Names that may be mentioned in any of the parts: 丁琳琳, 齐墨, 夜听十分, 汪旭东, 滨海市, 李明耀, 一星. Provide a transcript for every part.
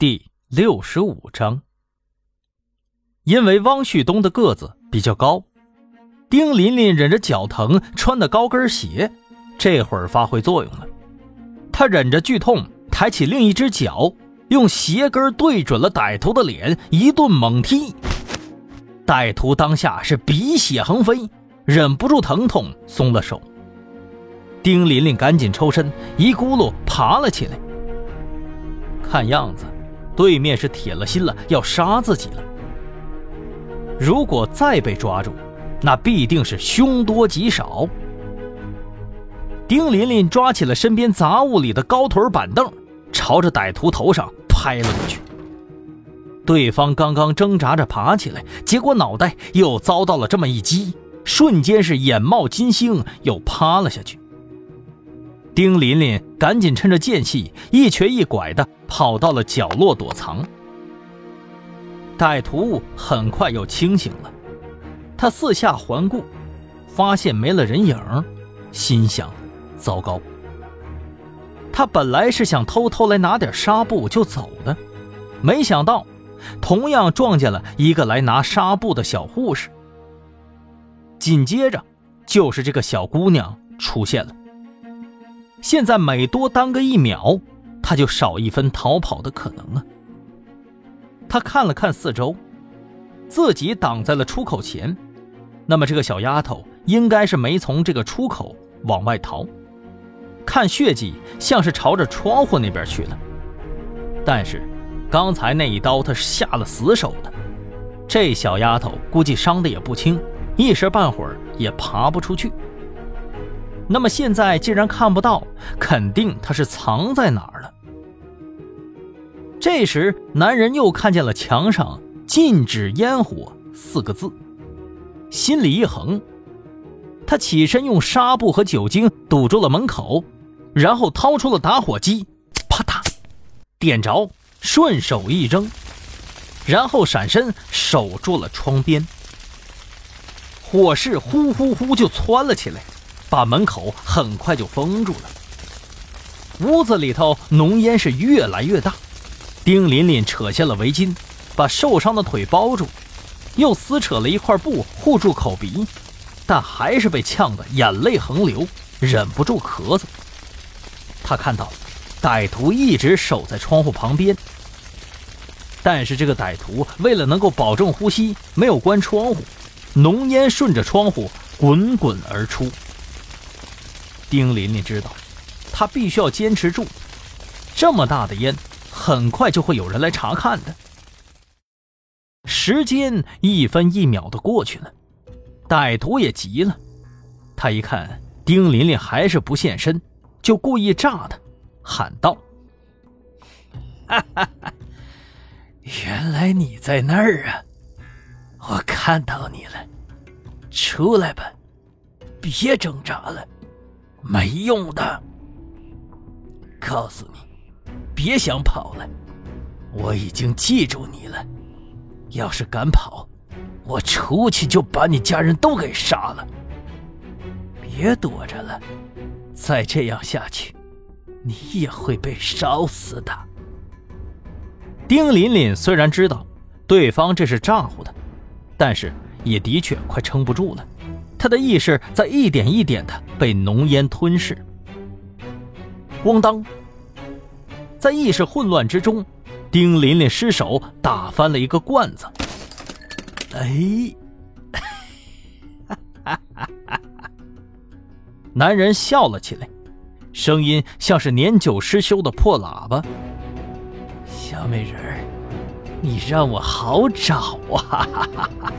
第65章。因为汪旭东的个子比较高，丁琳琳忍着脚疼穿的高跟鞋这会儿发挥作用了。她忍着剧痛抬起另一只脚，用鞋跟对准了歹徒的脸一顿猛踢。歹徒当下是鼻血横飞，忍不住疼痛松了手。丁琳琳赶紧抽身，一咕噜爬了起来。看样子对面是铁了心了，要杀自己了。如果再被抓住，那必定是凶多吉少。丁琳琳抓起了身边杂物里的高腿板凳，朝着歹徒头上拍了过去。对方刚刚挣扎着爬起来，结果脑袋又遭到了这么一击，瞬间是眼冒金星，又趴了下去。丁琳琳赶紧趁着间隙一瘸一拐地跑到了角落躲藏。歹徒很快又清醒了，他四下环顾，发现没了人影，心想糟糕。他本来是想偷偷来拿点纱布就走的，没想到同样撞见了一个来拿纱布的小护士。紧接着就是这个小姑娘出现了。现在每多耽搁一秒，他就少一分逃跑的可能啊！他看了看四周，自己挡在了出口前，那么这个小丫头应该是没从这个出口往外逃，看血迹像是朝着窗户那边去了。但是刚才那一刀他是下了死手的，这小丫头估计伤得也不轻，一时半会儿也爬不出去。那么现在既然看不到，肯定他是藏在哪儿了。这时男人又看见了墙上禁止烟火四个字，心里一横，他起身用纱布和酒精堵住了门口，然后掏出了打火机，啪嗒点着，顺手一扔，然后闪身守住了窗边。火势呼呼呼就窜了起来，把门口很快就封住了。屋子里头浓烟是越来越大，丁琳琳扯下了围巾，把受伤的腿包住，又撕扯了一块布护住口鼻，但还是被呛得眼泪横流，忍不住咳嗽。他看到歹徒一直守在窗户旁边，但是这个歹徒为了能够保证呼吸，没有关窗户，浓烟顺着窗户滚滚而出。丁琳琳知道她必须要坚持住，这么大的烟很快就会有人来查看的。时间一分一秒的过去了，歹徒也急了，他一看丁琳琳还是不现身，就故意炸他，喊道：哈哈哈，原来你在那儿啊，我看到你了，出来吧，别挣扎了，没用的，告诉你别想跑了，我已经记住你了，要是敢跑，我出去就把你家人都给杀了，别躲着了，再这样下去你也会被烧死的。丁琳琳虽然知道对方这是诈唬的，但是也的确快撑不住了，他的意识在一点一点的被浓烟吞噬。咣当，在意识混乱之中，丁琳琳失手打翻了一个罐子。哎，哈哈哈哈！男人笑了起来，声音像是年久失修的破喇叭：“小美人儿，你让我好找啊！”哈哈哈哈！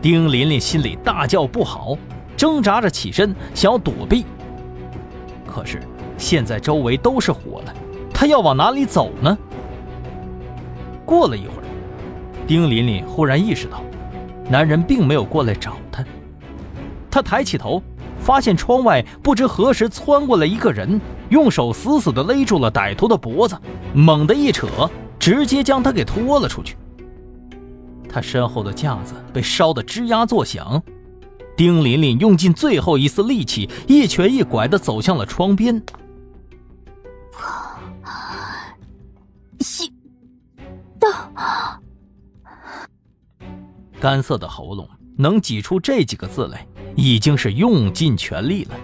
丁琳琳心里大叫不好，挣扎着起身想要躲避，可是现在周围都是火了，她要往哪里走呢？过了一会儿，丁琳琳忽然意识到男人并没有过来找她，她抬起头，发现窗外不知何时窜过来一个人，用手死死地勒住了歹徒的脖子，猛地一扯，直接将他给拖了出去。他身后的架子被烧得吱呀作响，丁琳琳用尽最后一丝力气，一瘸一拐地走向了窗边。干涩的喉咙能挤出这几个字来，已经是用尽全力了。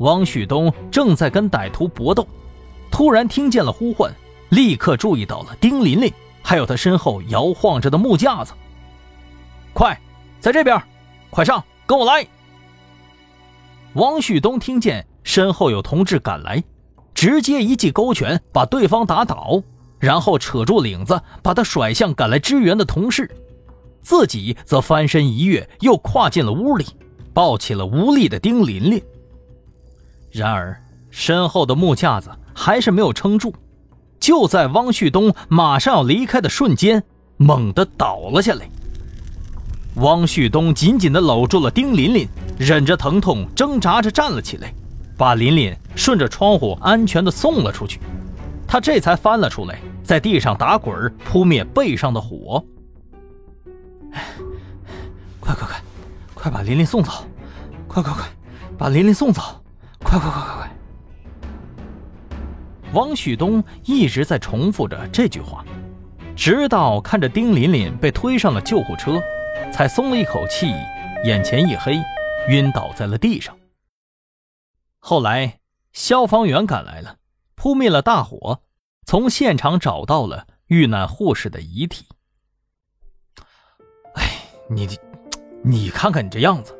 汪旭东正在跟歹徒搏斗，突然听见了呼唤，立刻注意到了丁琳琳还有他身后摇晃着的木架子。快，在这边，快上，跟我来。汪旭东听见身后有同志赶来，直接一记勾拳把对方打倒，然后扯住领子把他甩向赶来支援的同事，自己则翻身一跃又跨进了屋里，抱起了无力的丁琳琳。然而身后的木架子还是没有撑住，就在汪旭东马上要离开的瞬间，猛地倒了下来。汪旭东紧紧地搂住了丁琳琳，忍着疼痛挣扎着站了起来，把琳琳顺着窗户安全地送了出去。他这才翻了出来，在地上打滚扑灭背上的火。快把琳琳送走，快把琳琳送走，快。汪旭东一直在重复着这句话，直到看着丁琳琳被推上了救护车，才松了一口气，眼前一黑，晕倒在了地上。后来消防员赶来了，扑灭了大火，从现场找到了遇难护士的遗体。你看看你这样子。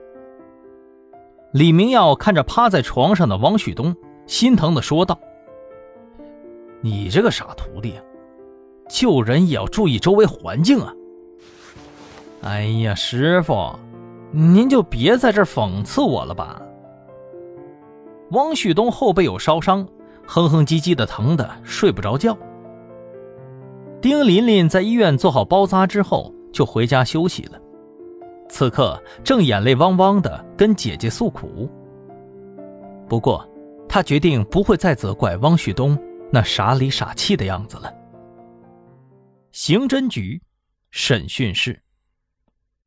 李明耀看着趴在床上的汪旭东，心疼地说道，你这个傻徒弟啊，救人也要注意周围环境啊。哎呀，师傅，您就别在这讽刺我了吧。汪旭东后背有烧伤，哼哼唧唧的疼得睡不着觉。丁琳琳在医院做好包扎之后就回家休息了，此刻正眼泪汪汪的跟姐姐诉苦。不过她决定不会再责怪汪旭东那傻里傻气的样子了。刑侦局审讯室，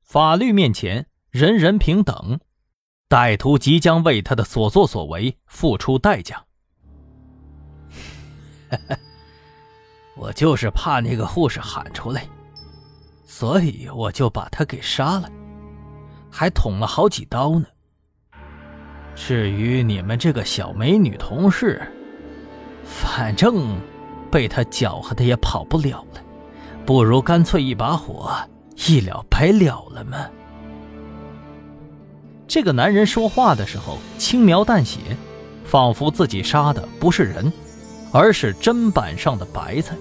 法律面前人人平等，歹徒即将为他的所作所为付出代价。我就是怕那个护士喊出来，所以我就把他给杀了，还捅了好几刀呢。至于你们这个小美女同事，反正被他搅和的也跑不了了，不如干脆一把火，一了百了了吗？这个男人说话的时候轻描淡写，仿佛自己杀的不是人，而是砧板上的白菜。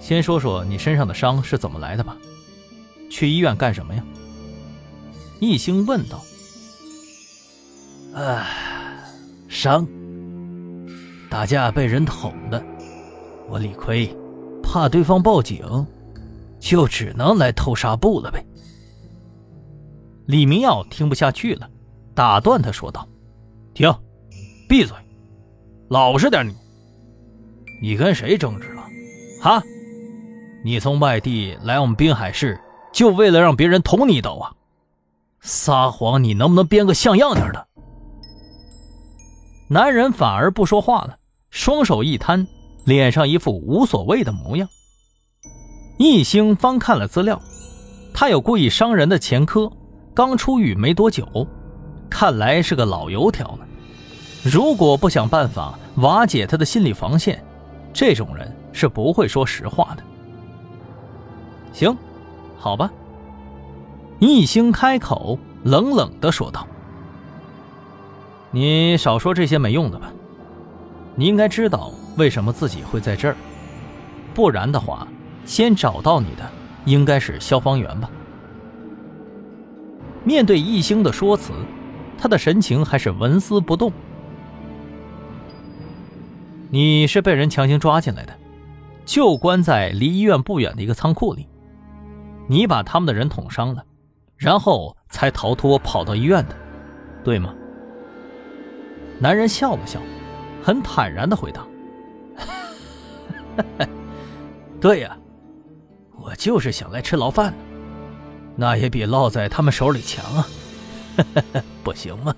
先说说你身上的伤是怎么来的吧，去医院干什么呀？一星问道。伤，打架被人捅的，我理亏，怕对方报警，就只能来偷纱布了呗。李明耀听不下去了，打断他说道，停，闭嘴，老实点你跟谁争执了啊？你从外地来我们滨海市，就为了让别人捅你一刀啊？撒谎你能不能编个像样点的？男人反而不说话了，双手一摊，脸上一副无所谓的模样。一星翻看了资料，他有故意伤人的前科，刚出狱没多久，看来是个老油条呢。如果不想办法瓦解他的心理防线，这种人是不会说实话的。行，好吧。一星开口，冷冷地说道，你少说这些没用的吧，你应该知道为什么自己会在这儿，不然的话先找到你的应该是消防员吧。面对一星的说辞，他的神情还是纹丝不动。你是被人强行抓进来的，就关在离医院不远的一个仓库里，你把他们的人捅伤了，然后才逃脱跑到医院的，对吗？男人笑了笑，很坦然地回答，对呀，我就是想来吃牢饭，那也比落在他们手里强啊。不行吗？